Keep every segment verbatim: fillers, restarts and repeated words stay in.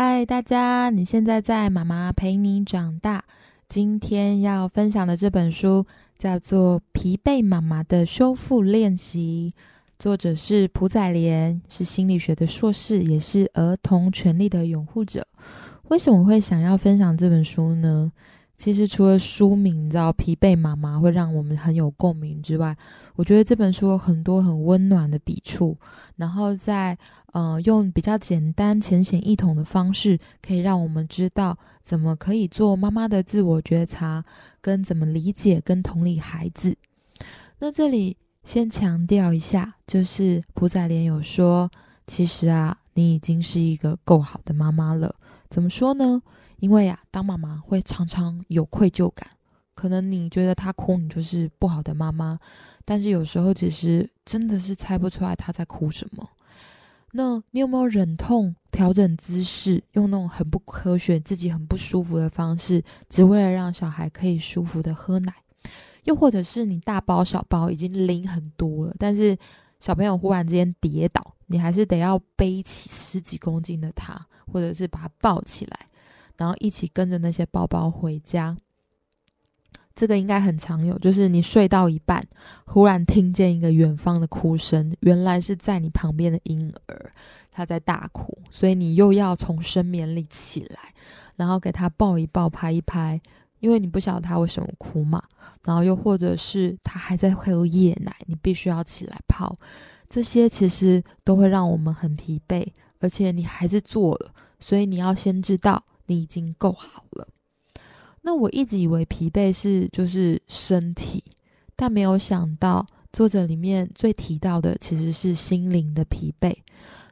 嗨，大家，你现在在妈妈陪你长大。今天要分享的这本书叫做《疲惫妈妈的修复练习》，作者是朴载莲，是心理学的硕士，也是儿童权利的拥护者。为什么会想要分享这本书呢？其实除了书名你知道疲惫妈妈会让我们很有共鸣之外，我觉得这本书有很多很温暖的笔触，然后在呃用比较简单浅显易懂的方式，可以让我们知道怎么可以做妈妈的自我觉察，跟怎么理解跟同理孩子。那这里先强调一下，就是朴载莲有说，其实啊你已经是一个够好的妈妈了。怎么说呢？因为啊当妈妈会常常有愧疚感，可能你觉得她哭你就是不好的妈妈，但是有时候其实真的是猜不出来她在哭什么。那你有没有忍痛调整姿势，用那种很不科学自己很不舒服的方式，只为了让小孩可以舒服的喝奶？又或者是你大包小包已经拎很多了，但是小朋友忽然之间跌倒，你还是得要背起十几公斤的他，或者是把他抱起来，然后一起跟着那些包包回家。这个应该很常有，就是你睡到一半，忽然听见一个远方的哭声，原来是在你旁边的婴儿，他在大哭，所以你又要从深眠里起来，然后给他抱一抱拍一拍，因为你不晓得他为什么哭嘛。然后又或者是他还在喝夜奶，你必须要起来泡。这些其实都会让我们很疲惫，而且你还是做了，所以你要先知道你已经够好了。那我一直以为疲惫是就是身体，但没有想到作者里面最提到的其实是心灵的疲惫。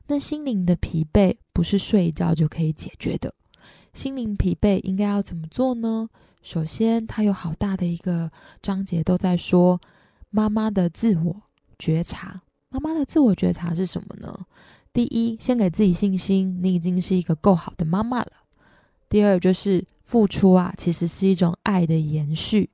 那心灵的疲惫不是睡一觉就可以解决的，心灵疲惫应该要怎么做呢？首先它有好大的一个章节都在说妈妈的自我觉察。妈妈的自我觉察是什么呢？第一，先给自己信心，你已经是一个够好的妈妈了。第二，就是付出啊其实是一种爱的延续。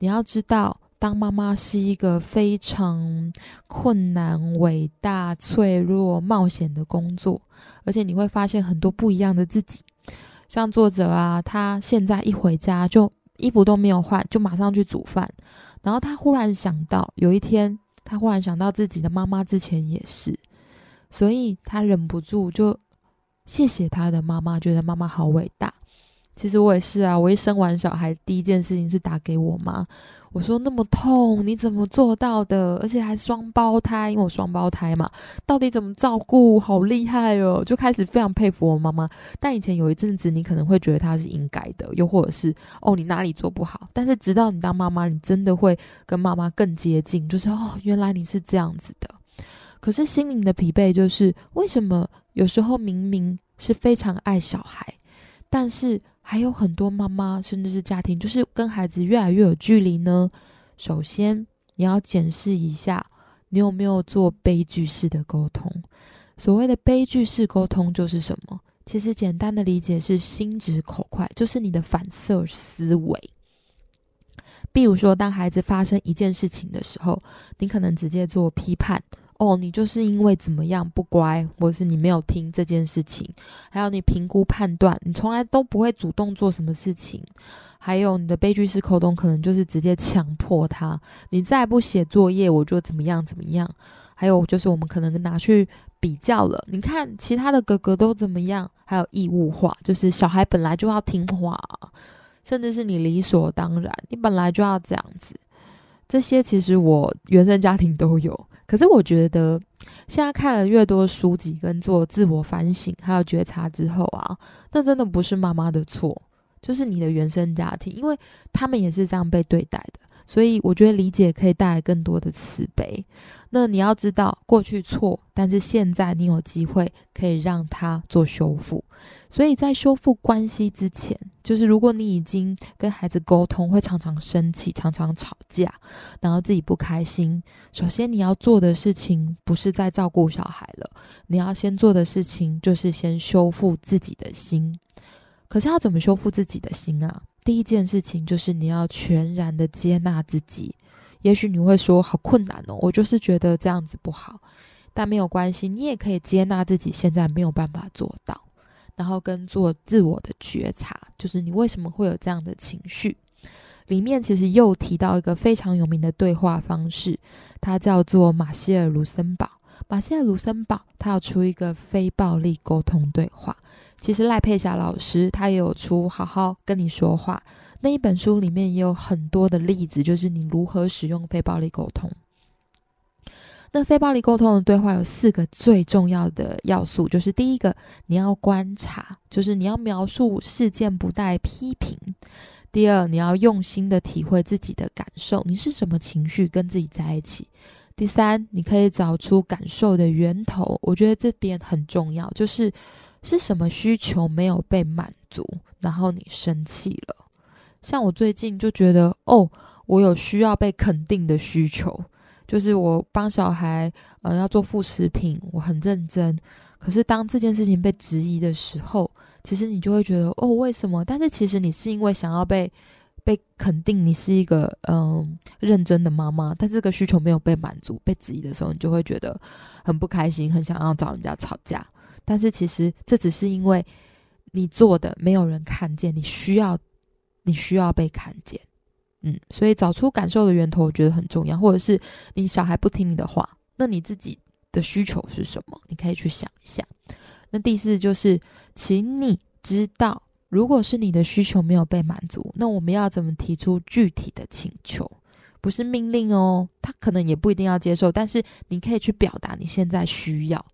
你要知道当妈妈是一个非常困难、伟大、脆弱、冒险的工作，而且你会发现很多不一样的自己。像作者啊他现在一回家就衣服都没有换，就马上去煮饭，然后他忽然想到有一天他忽然想到自己的妈妈之前也是，所以他忍不住就谢谢他的妈妈，觉得妈妈好伟大。其实我也是啊，我一生完小孩第一件事情是打给我妈，我说那么痛你怎么做到的，而且还双胞胎，因为我双胞胎嘛，到底怎么照顾，好厉害哦，就开始非常佩服我妈妈。但以前有一阵子你可能会觉得她是应该的，又或者是哦你哪里做不好，但是直到你当妈妈，你真的会跟妈妈更接近，就是哦原来你是这样子的。可是心灵的疲惫就是为什么有时候明明是非常爱小孩，但是还有很多妈妈甚至是家庭就是跟孩子越来越有距离呢？首先你要检视一下你有没有做悲剧式的沟通。所谓的悲剧式沟通就是什么？其实简单的理解是心直口快，就是你的反射思维。比如说当孩子发生一件事情的时候，你可能直接做批判，哦你就是因为怎么样不乖，或是你没有听这件事情，还有你评估判断，你从来都不会主动做什么事情。还有你的悲剧式沟通可能就是直接强迫他，你再不写作业我就怎么样怎么样。还有就是我们可能拿去比较了，你看其他的哥哥都怎么样。还有义务化，就是小孩本来就要听话，甚至是你理所当然，你本来就要这样子。这些其实我原生家庭都有，可是我觉得现在看了越多书籍跟做自我反省还有觉察之后啊，那真的不是妈妈的错，就是你的原生家庭，因为他们也是这样被对待的，所以我觉得理解可以带来更多的慈悲。那你要知道过去错，但是现在你有机会可以让它做修复。所以在修复关系之前，就是如果你已经跟孩子沟通会常常生气，常常吵架，然后自己不开心，首先你要做的事情不是在照顾小孩了，你要先做的事情就是先修复自己的心。可是要怎么修复自己的心啊？第一件事情就是你要全然的接纳自己。也许你会说好困难哦，我就是觉得这样子不好，但没有关系，你也可以接纳自己现在没有办法做到。然后跟做自我的觉察，就是你为什么会有这样的情绪。里面其实又提到一个非常有名的对话方式，它叫做马歇尔·卢森堡。马歇尔·卢森堡他有出一个非暴力沟通对话，其实赖佩霞老师他也有出《好好跟你说话》那一本书，里面也有很多的例子，就是你如何使用非暴力沟通。那非暴力沟通的对话有四个最重要的要素，就是第一个，你要观察，就是你要描述事件不带批评；第二，你要用心的体会自己的感受，你是什么情绪跟自己在一起；第三，你可以找出感受的源头，我觉得这点很重要，就是是什么需求没有被满足，然后你生气了。像我最近就觉得，哦，我有需要被肯定的需求，就是我帮小孩呃要做副食品，我很认真，可是当这件事情被质疑的时候，其实你就会觉得哦为什么，但是其实你是因为想要被被肯定你是一个嗯、呃、认真的妈妈，但这个需求没有被满足，被质疑的时候你就会觉得很不开心，很想要找人家吵架，但是其实这只是因为你做的没有人看见，你需要你需要被看见。嗯，所以找出感受的源头我觉得很重要，或者是你小孩不听你的话，那你自己的需求是什么，你可以去想一下。那第四就是请你知道，如果是你的需求没有被满足，那我们要怎么提出具体的请求，不是命令哦，他可能也不一定要接受，但是你可以去表达你现在需要。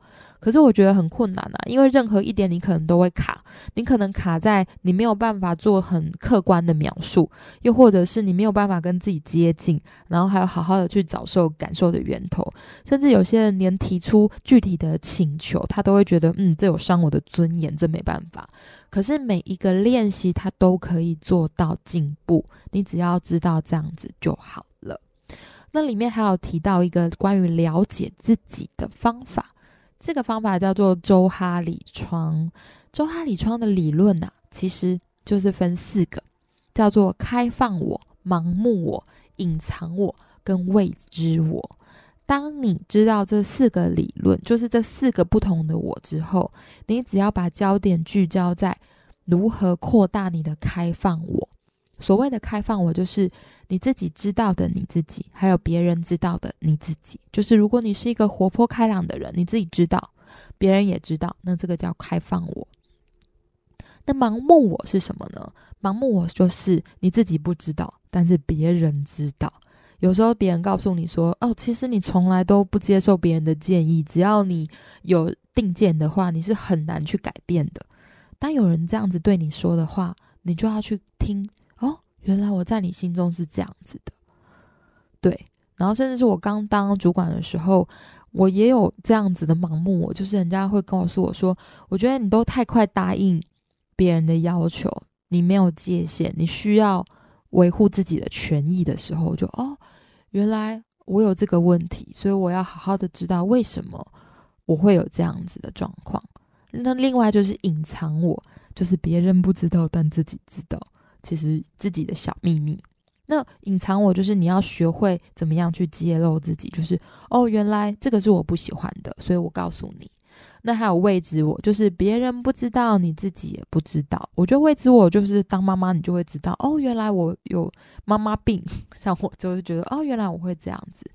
可是我觉得很困难啊，因为任何一点你可能都会卡，你可能卡在你没有办法做很客观的描述，又或者是你没有办法跟自己接近，然后还有好好的去找受感受的源头，甚至有些人连提出具体的请求他都会觉得嗯，这有伤我的尊严，这没办法。可是每一个练习他都可以做到进步，你只要知道这样子就好了。那里面还有提到一个关于了解自己的方法，这个方法叫做周哈里窗。周哈里窗的理论啊，其实就是分四个，叫做开放我、盲目我、隐藏我跟未知我。当你知道这四个理论，就是这四个不同的我之后，你只要把焦点聚焦在如何扩大你的开放我。所谓的开放我，就是你自己知道的你自己，还有别人知道的你自己。就是如果你是一个活泼开朗的人，你自己知道，别人也知道，那这个叫开放我。那盲目我是什么呢？盲目我就是你自己不知道，但是别人知道。有时候别人告诉你说，哦，其实你从来都不接受别人的建议，只要你有定见的话，你是很难去改变的。当有人这样子对你说的话，你就要去听，哦，原来我在你心中是这样子的。对，然后甚至是我刚当主管的时候，我也有这样子的盲目我，就是人家会告诉我说，我觉得你都太快答应别人的要求，你没有界限，你需要维护自己的权益的时候，我就哦，原来我有这个问题，所以我要好好的知道为什么我会有这样子的状况。那另外就是隐藏我，就是别人不知道但自己知道，其实自己的小秘密。那隐藏我就是你要学会怎么样去揭露自己，就是哦，原来这个是我不喜欢的，所以我告诉你。那还有未知我，就是别人不知道，你自己也不知道。我觉得未知我就是当妈妈你就会知道，哦，原来我有妈妈病，像我就会觉得哦，原来我会这样子。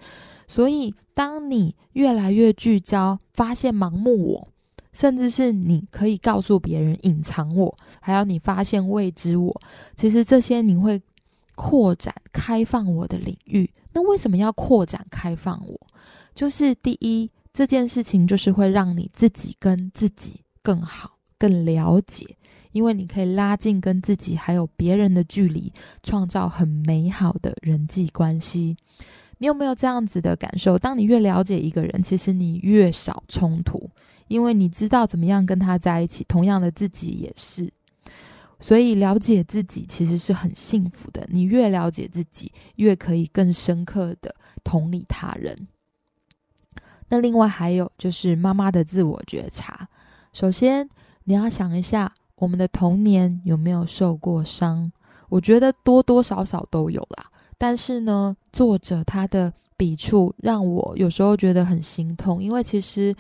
所以当你越来越聚焦发现盲目我，甚至是你可以告诉别人隐藏我，还有你发现未知我，其实这些你会扩展开放我的领域。那为什么要扩展开放我？就是第一，这件事情就是会让你自己跟自己更好更了解，因为你可以拉近跟自己还有别人的距离，创造很美好的人际关系。你有没有这样子的感受？当你越了解一个人，其实你越少冲突，因为你知道怎么样跟他在一起，同样的自己也是。所以了解自己其实是很幸福的，你越了解自己，越可以更深刻的同理他人。那另外还有就是妈妈的自我觉察。首先你要想一下，我们的童年有没有受过伤？我觉得多多少少都有啦，但是呢，作者他的笔触让我有时候觉得很心痛，因为其实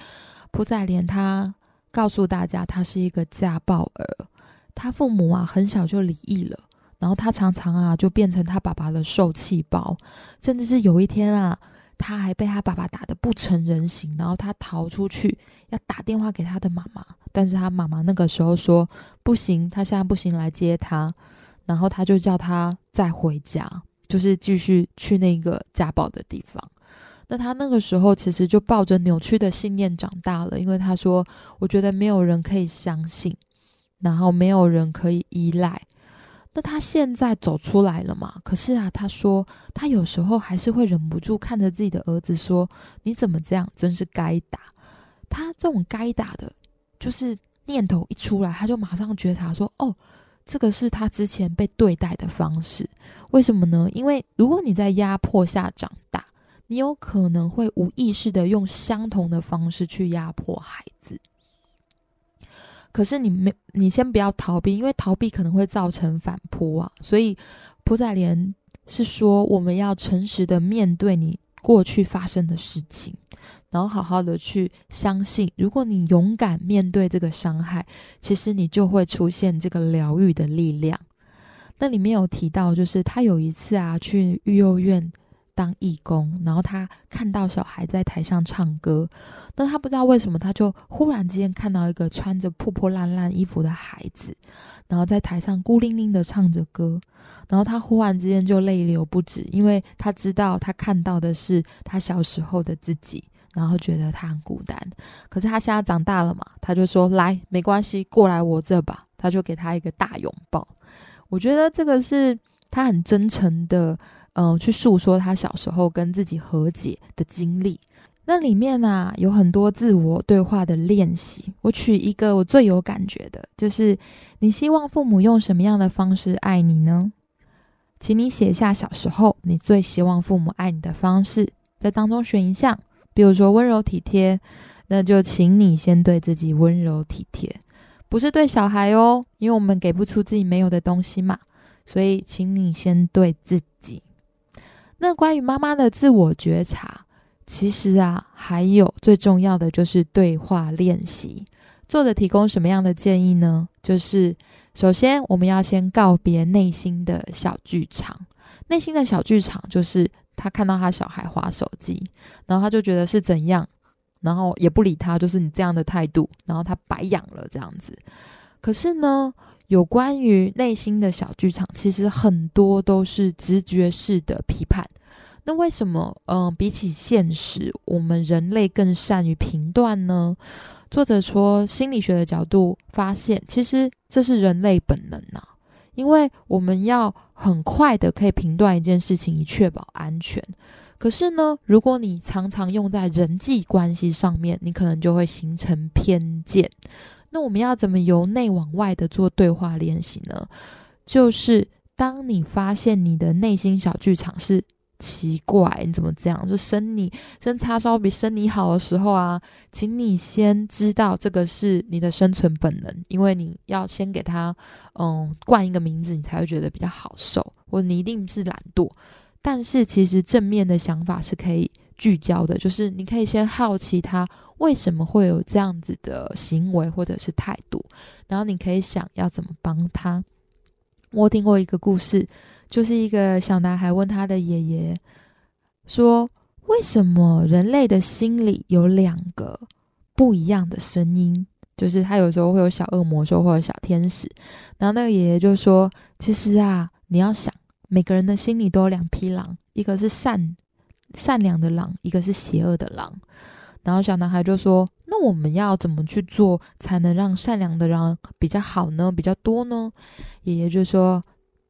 朴载莲他告诉大家他是一个家暴儿，他父母啊很小就离异了，然后他常常啊就变成他爸爸的受气包，甚至是有一天啊他还被他爸爸打得不成人形，然后他逃出去要打电话给他的妈妈，但是他妈妈那个时候说不行，他现在不行来接他，然后他就叫他再回家，就是继续去那个家暴的地方。那他那个时候其实就抱着扭曲的信念长大了，因为他说我觉得没有人可以相信，然后没有人可以依赖。那他现在走出来了嘛，可是啊他说他有时候还是会忍不住看着自己的儿子说你怎么这样，真是该打。他这种该打的就是念头一出来，他就马上觉察说哦，这个是他之前被对待的方式。为什么呢？因为如果你在压迫下长大，你有可能会无意识的用相同的方式去压迫孩子。可是你没，你先不要逃避，因为逃避可能会造成反扑啊。所以朴载莲是说，我们要诚实的面对你过去发生的事情，然后好好的去相信，如果你勇敢面对这个伤害，其实你就会出现这个疗愈的力量。那里面有提到，就是他有一次啊去育幼院当义工，然后他看到小孩在台上唱歌，那他不知道为什么他就忽然之间看到一个穿着破破烂烂衣服的孩子，然后在台上孤零零的唱着歌，然后他忽然之间就泪流不止，因为他知道他看到的是他小时候的自己，然后觉得他很孤单。可是他现在长大了嘛，他就说来没关系，过来我这吧，他就给他一个大拥抱。我觉得这个是他很真诚的嗯，去诉说他小时候跟自己和解的经历。那里面啊有很多自我对话的练习，我取一个我最有感觉的，就是你希望父母用什么样的方式爱你呢？请你写下小时候你最希望父母爱你的方式，在当中选一项，比如说温柔体贴，那就请你先对自己温柔体贴，不是对小孩哦，因为我们给不出自己没有的东西嘛，所以请你先对自己。那关于妈妈的自我觉察，其实啊还有最重要的就是对话练习。作者提供什么样的建议呢？就是首先我们要先告别内心的小剧场。内心的小剧场就是他看到他小孩滑手机，然后他就觉得是怎样，然后也不理他，就是你这样的态度，然后他白养了这样子。可是呢，有关于内心的小剧场，其实很多都是直觉式的批判。那为什么嗯，比起现实，我们人类更善于评断呢？作者说，心理学的角度发现，其实这是人类本能啊，因为我们要很快的可以评断一件事情，以确保安全。可是呢，如果你常常用在人际关系上面，你可能就会形成偏见。那我们要怎么由内往外的做对话练习呢？就是当你发现你的内心小剧场是奇怪，你怎么这样，就生你生叉烧比生你好的时候啊，请你先知道这个是你的生存本能，因为你要先给它嗯冠一个名字，你才会觉得比较好受，或你一定是懒惰。但是其实正面的想法是可以聚焦的，就是你可以先好奇他为什么会有这样子的行为或者是态度，然后你可以想要怎么帮他。我听过一个故事，就是一个小男孩问他的爷爷说，为什么人类的心里有两个不一样的声音，就是他有时候会有小恶魔说或者小天使，然后那个爷爷就说，其实啊你要想，每个人的心里都有两匹狼，一个是善善良的狼，一个是邪恶的狼。然后小男孩就说，那我们要怎么去做才能让善良的狼比较好呢，比较多呢？爷爷就说，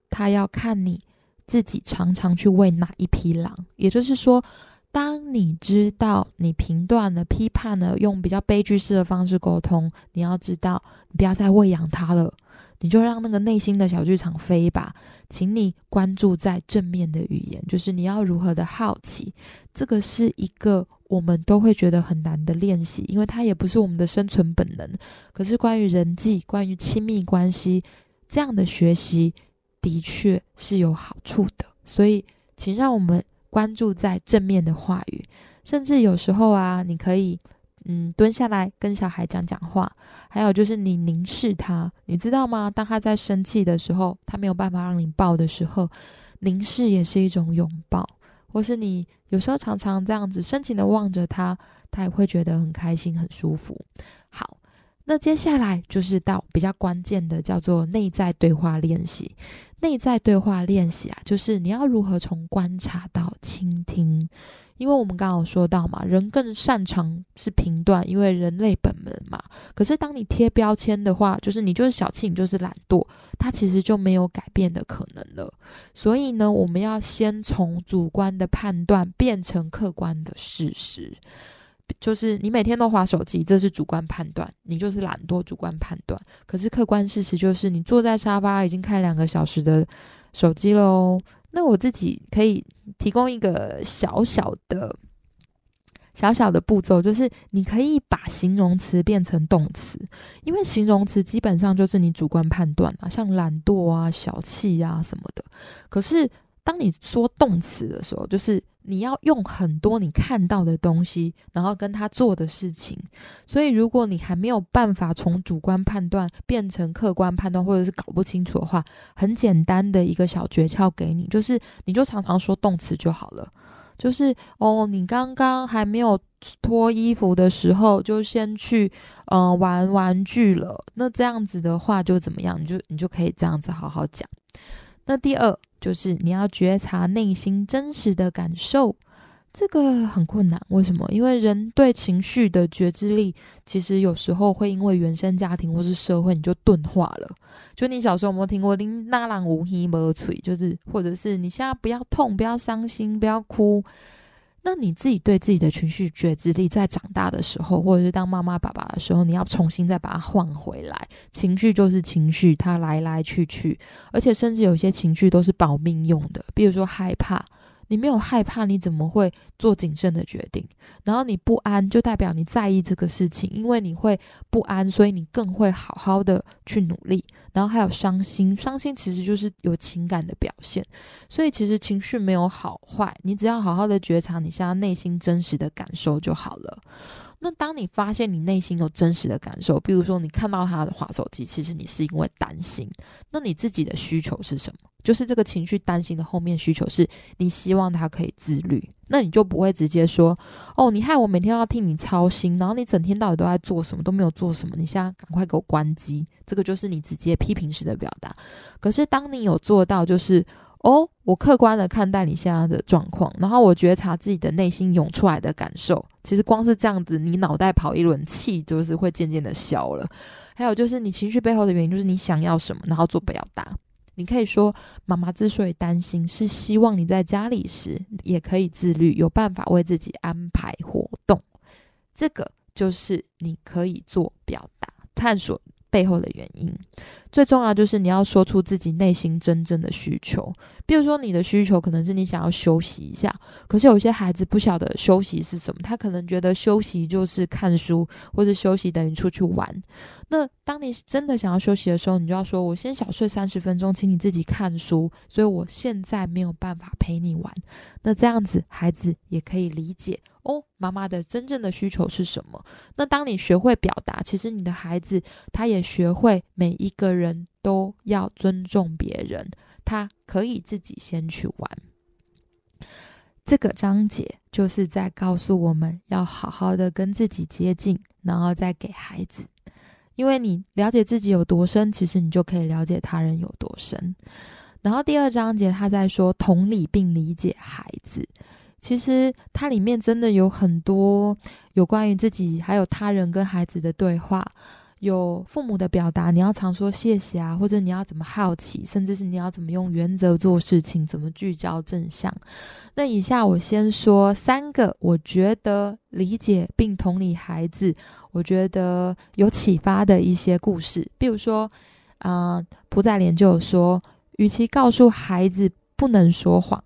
他要看你自己常常去喂哪一匹狼，也就是说当你知道你评断了批判了，用比较悲剧式的方式沟通，你要知道你不要再喂养他了，你就让那个内心的小剧场飞吧。请你关注在正面的语言，就是你要如何的好奇，这个是一个我们都会觉得很难的练习，因为它也不是我们的生存本能。可是关于人际，关于亲密关系，这样的学习的确是有好处的。所以请让我们关注在正面的话语，甚至有时候啊你可以嗯，蹲下来跟小孩讲讲话，还有就是你凝视他，你知道吗？当他在生气的时候，他没有办法让你抱的时候，凝视也是一种拥抱。或是你有时候常常这样子深情的望着他，他也会觉得很开心很舒服。好，那接下来就是到比较关键的，叫做内在对话练习。内在对话练习啊，就是你要如何从观察到倾听。因为我们刚刚有说到嘛，人更擅长是评断，因为人类本能嘛。可是当你贴标签的话，就是你就是小气，你就是懒惰，它其实就没有改变的可能了。所以呢，我们要先从主观的判断变成客观的事实。就是你每天都滑手机，这是主观判断，你就是懒惰，主观判断。可是客观事实就是你坐在沙发已经看两个小时的手机咯。那我自己可以提供一个小小的小小的步骤，就是你可以把形容词变成动词，因为形容词基本上就是你主观判断嘛，像懒惰啊、小气啊什么的。可是当你说动词的时候，就是你要用很多你看到的东西，然后跟他做的事情。所以如果你还没有办法从主观判断变成客观判断，或者是搞不清楚的话，很简单的一个小诀窍给你，就是你就常常说动词就好了。就是哦，你刚刚还没有脱衣服的时候就先去呃玩玩具了，那这样子的话就怎么样，你就你就可以这样子好好讲。那第二就是你要觉察内心真实的感受，这个很困难。为什么？因为人对情绪的觉知力，其实有时候会因为原生家庭或是社会，你就钝化了。就你小时候有没有听过"你哪人有耳无嘴"，就是或者是你现在不要痛，不要伤心，不要哭。那你自己对自己的情绪觉知力，在长大的时候，或者是当妈妈爸爸的时候，你要重新再把它换回来。情绪就是情绪，它来来去去，而且甚至有些情绪都是保命用的，比如说害怕。你没有害怕，你怎么会做谨慎的决定？然后你不安，就代表你在意这个事情，因为你会不安，所以你更会好好的去努力。然后还有伤心，伤心其实就是有情感的表现。所以其实情绪没有好坏，你只要好好的觉察你现在内心真实的感受就好了。那当你发现你内心有真实的感受，比如说你看到他滑手机，其实你是因为担心，那你自己的需求是什么？就是这个情绪担心的后面需求是你希望他可以自律，那你就不会直接说哦，你害我每天要替你操心，然后你整天到底都在做什么，都没有做什么，你现在赶快给我关机，这个就是你直接批评式的表达。可是当你有做到就是哦，我客观的看待你现在的状况，然后我觉察自己的内心涌出来的感受，其实光是这样子，你脑袋跑一轮气就是会渐渐的消了。还有就是你情绪背后的原因就是你想要什么，然后做表达。你可以说妈妈之所以担心是希望你在家里时也可以自律，有办法为自己安排活动。这个就是你可以做表达，探索背后的原因。最重要就是你要说出自己内心真正的需求，比如说你的需求可能是你想要休息一下，可是有些孩子不晓得休息是什么，他可能觉得休息就是看书，或是休息等于出去玩。那当你真的想要休息的时候，你就要说我先小睡三十分钟，请你自己看书，所以我现在没有办法陪你玩。那这样子孩子也可以理解哦，妈妈的真正的需求是什么？那当你学会表达，其实你的孩子他也学会每一个人都要尊重别人，他可以自己先去玩。这个章节就是在告诉我们要好好的跟自己接近，然后再给孩子。因为你了解自己有多深，其实你就可以了解他人有多深。然后第二章节他在说同理并理解孩子，其实它里面真的有很多有关于自己还有他人跟孩子的对话，有父母的表达，你要常说谢谢啊，或者你要怎么好奇，甚至是你要怎么用原则做事情，怎么聚焦正向。那以下我先说三个我觉得理解并同理孩子我觉得有启发的一些故事。比如说呃，朴载濂就有说，与其告诉孩子不能说谎，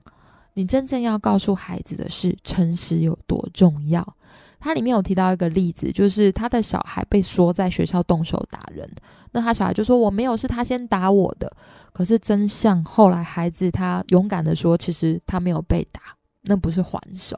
你真正要告诉孩子的是诚实有多重要。他里面有提到一个例子，就是他的小孩被说在学校动手打人，那他小孩就说我没有，是他先打我的。可是真相后来孩子他勇敢的说，其实他没有被打，那不是还手。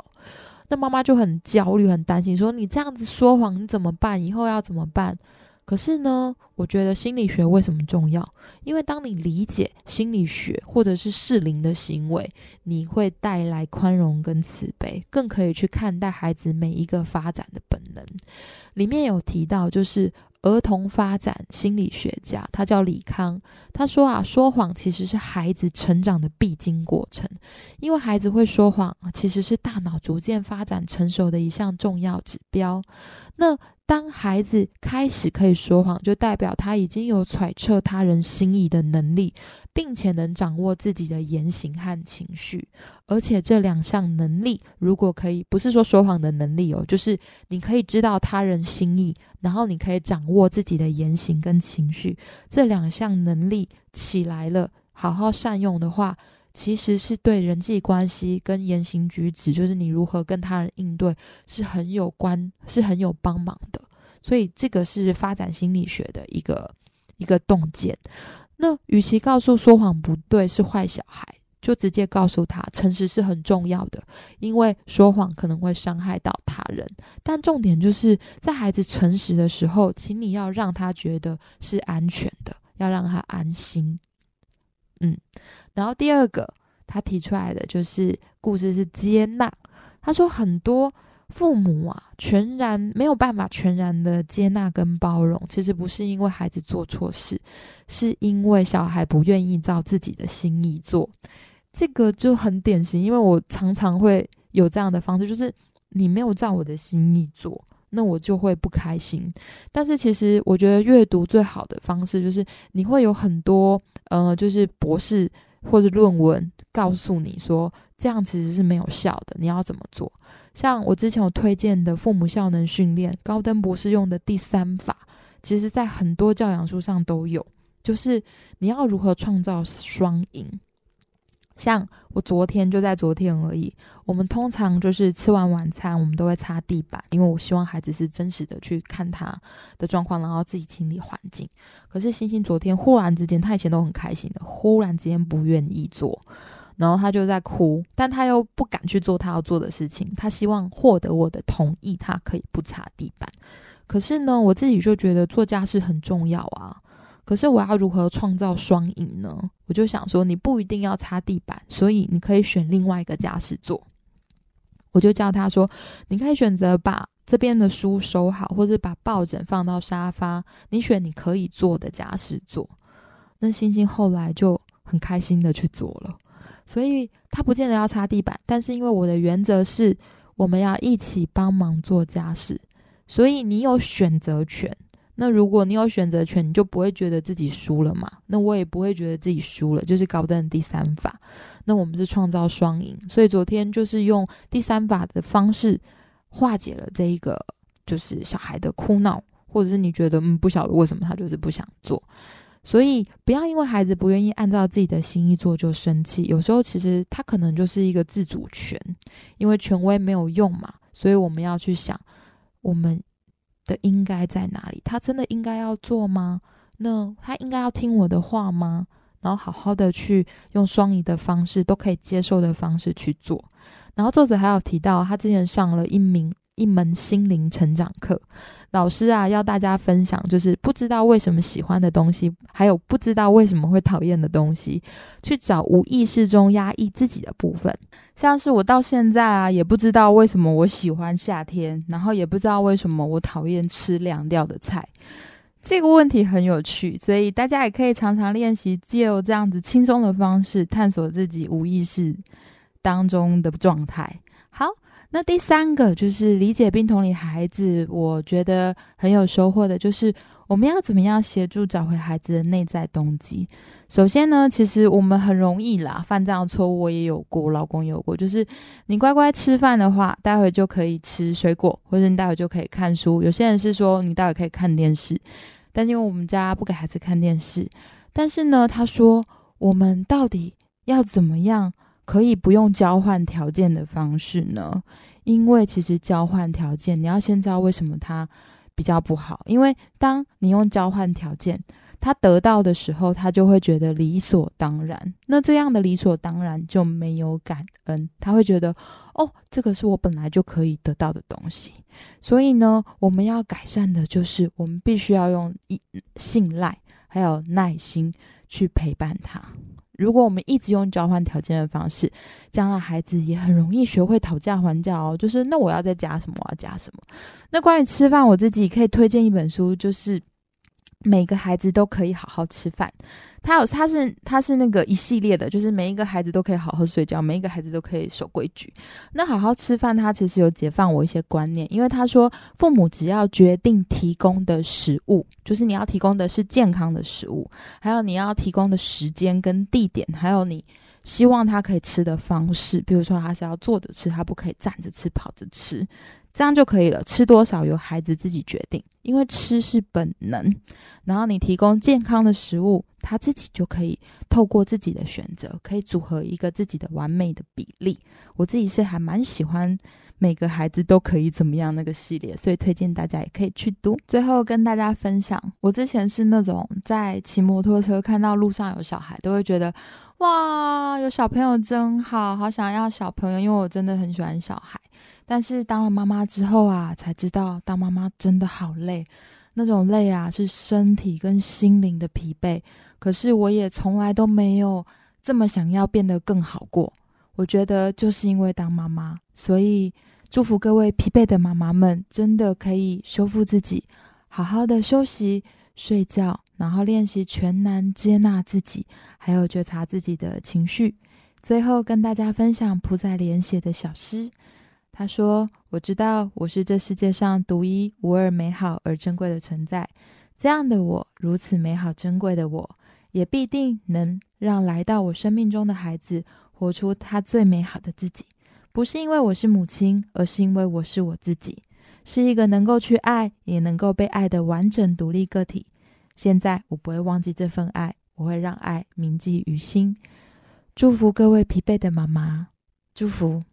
那妈妈就很焦虑很担心，说你这样子说谎你怎么办，以后要怎么办。可是呢，我觉得心理学为什么重要？因为当你理解心理学或者是适龄的行为，你会带来宽容跟慈悲，更可以去看待孩子每一个发展的本能。里面有提到就是儿童发展心理学家，他叫李康，他说啊，说谎其实是孩子成长的必经过程，因为孩子会说谎其实是大脑逐渐发展成熟的一项重要指标。那当孩子开始可以说谎，就代表他已经有揣测他人心意的能力，并且能掌握自己的言行和情绪。而且这两项能力，如果可以，不是说说谎的能力哦，就是你可以知道他人心意，然后你可以掌握自己的言行跟情绪，这两项能力起来了，好好善用的话，其实是对人际关系跟言行举止，就是你如何跟他人应对，是很有关，是很有帮忙的。所以这个是发展心理学的一个一个洞见。那与其告诉说谎不对是坏小孩，就直接告诉他诚实是很重要的，因为说谎可能会伤害到他人。但重点就是在孩子诚实的时候，请你要让他觉得是安全的，要让他安心。嗯，然后第二个他提出来的就是故事是接纳。他说很多父母啊，全然没有办法全然的接纳跟包容，其实不是因为孩子做错事，是因为小孩不愿意照自己的心意做。这个就很典型，因为我常常会有这样的方式，就是你没有照我的心意做，那我就会不开心。但是其实我觉得阅读最好的方式就是你会有很多呃，就是博士或是论文告诉你说这样其实是没有效的，你要怎么做。像我之前有推荐的父母效能训练，高登博士用的第三法，其实在很多教养书上都有，就是你要如何创造双赢。像我昨天就在昨天而已，我们通常就是吃完晚餐我们都会擦地板，因为我希望孩子是真实的去看他的状况，然后自己清理环境。可是星星昨天忽然之间，他以前都很开心的，忽然之间不愿意做，然后他就在哭，但他又不敢去做他要做的事情，他希望获得我的同意他可以不擦地板。可是呢，我自己就觉得做家事很重要啊，可是我要如何创造双赢呢？我就想说你不一定要擦地板，所以你可以选另外一个家事做。我就叫他说你可以选择把这边的书收好，或是把抱枕放到沙发，你选你可以做的家事做。那星星后来就很开心的去做了，所以他不见得要擦地板，但是因为我的原则是我们要一起帮忙做家事，所以你有选择权。那如果你有选择权，你就不会觉得自己输了嘛，那我也不会觉得自己输了，就是高登的第三法。那我们是创造双赢，所以昨天就是用第三法的方式化解了这一个就是小孩的哭闹，或者是你觉得嗯不晓得为什么他就是不想做。所以不要因为孩子不愿意按照自己的心意做就生气，有时候其实他可能就是一个自主权，因为权威没有用嘛，所以我们要去想我们的应该在哪里，他真的应该要做吗？那他应该要听我的话吗？然后好好的去用双赢的方式，都可以接受的方式去做。然后作者还有提到他之前上了一名一门心灵成长课，老师啊要大家分享就是不知道为什么喜欢的东西，还有不知道为什么会讨厌的东西，去找无意识中压抑自己的部分。像是我到现在啊也不知道为什么我喜欢夏天，然后也不知道为什么我讨厌吃凉掉的菜。这个问题很有趣，所以大家也可以常常练习借由这样子轻松的方式探索自己无意识当中的状态。好，那第三个就是理解并同理孩子，我觉得很有收获的就是我们要怎么样协助找回孩子的内在动机。首先呢，其实我们很容易啦犯这样的错误，我也有过，我老公也有过，就是你乖乖吃饭的话，待会就可以吃水果，或者你待会就可以看书，有些人是说你待会可以看电视，但是因为我们家不给孩子看电视。但是呢，他说我们到底要怎么样可以不用交换条件的方式呢？因为其实交换条件你要先知道为什么它比较不好，因为当你用交换条件，他得到的时候，他就会觉得理所当然。那这样的理所当然就没有感恩，他会觉得哦，这个是我本来就可以得到的东西。所以呢，我们要改善的就是我们必须要用信赖还有耐心去陪伴他。如果我们一直用交换条件的方式，将来孩子也很容易学会讨价还价哦。就是那我要再加什么，我要加什么。那关于吃饭，我自己可以推荐一本书，就是每个孩子都可以好好吃饭。它有它是它是那个一系列的，就是每一个孩子都可以好好睡觉，每一个孩子都可以守规矩。那好好吃饭，它其实有解放我一些观念，因为他说父母只要决定提供的食物，就是你要提供的是健康的食物，还有你要提供的时间跟地点，还有你希望他可以吃的方式，比如说他是要坐着吃，他不可以站着吃、跑着吃，这样就可以了。吃多少由孩子自己决定，因为吃是本能，然后你提供健康的食物，他自己就可以透过自己的选择，可以组合一个自己的完美的比例。我自己是还蛮喜欢每个孩子都可以怎么样那个系列，所以推荐大家也可以去读。最后跟大家分享，我之前是那种在骑摩托车看到路上有小孩都会觉得哇，有小朋友真好，好想要小朋友，因为我真的很喜欢小孩。但是当了妈妈之后啊，才知道当妈妈真的好累，那种累啊是身体跟心灵的疲惫。可是我也从来都没有这么想要变得更好过。我觉得就是因为当妈妈，所以祝福各位疲惫的妈妈们，真的可以修复自己，好好的休息、睡觉，然后练习全然接纳自己，还有觉察自己的情绪。最后跟大家分享朴载莲写的小诗，他说，我知道我是这世界上独一无二美好而珍贵的存在，这样的我，如此美好珍贵的我，也必定能让来到我生命中的孩子活出他最美好的自己。不是因为我是母亲，而是因为我是我自己，是一个能够去爱也能够被爱的完整独立个体。现在我不会忘记这份爱，我会让爱铭记于心。祝福各位疲惫的妈妈，祝福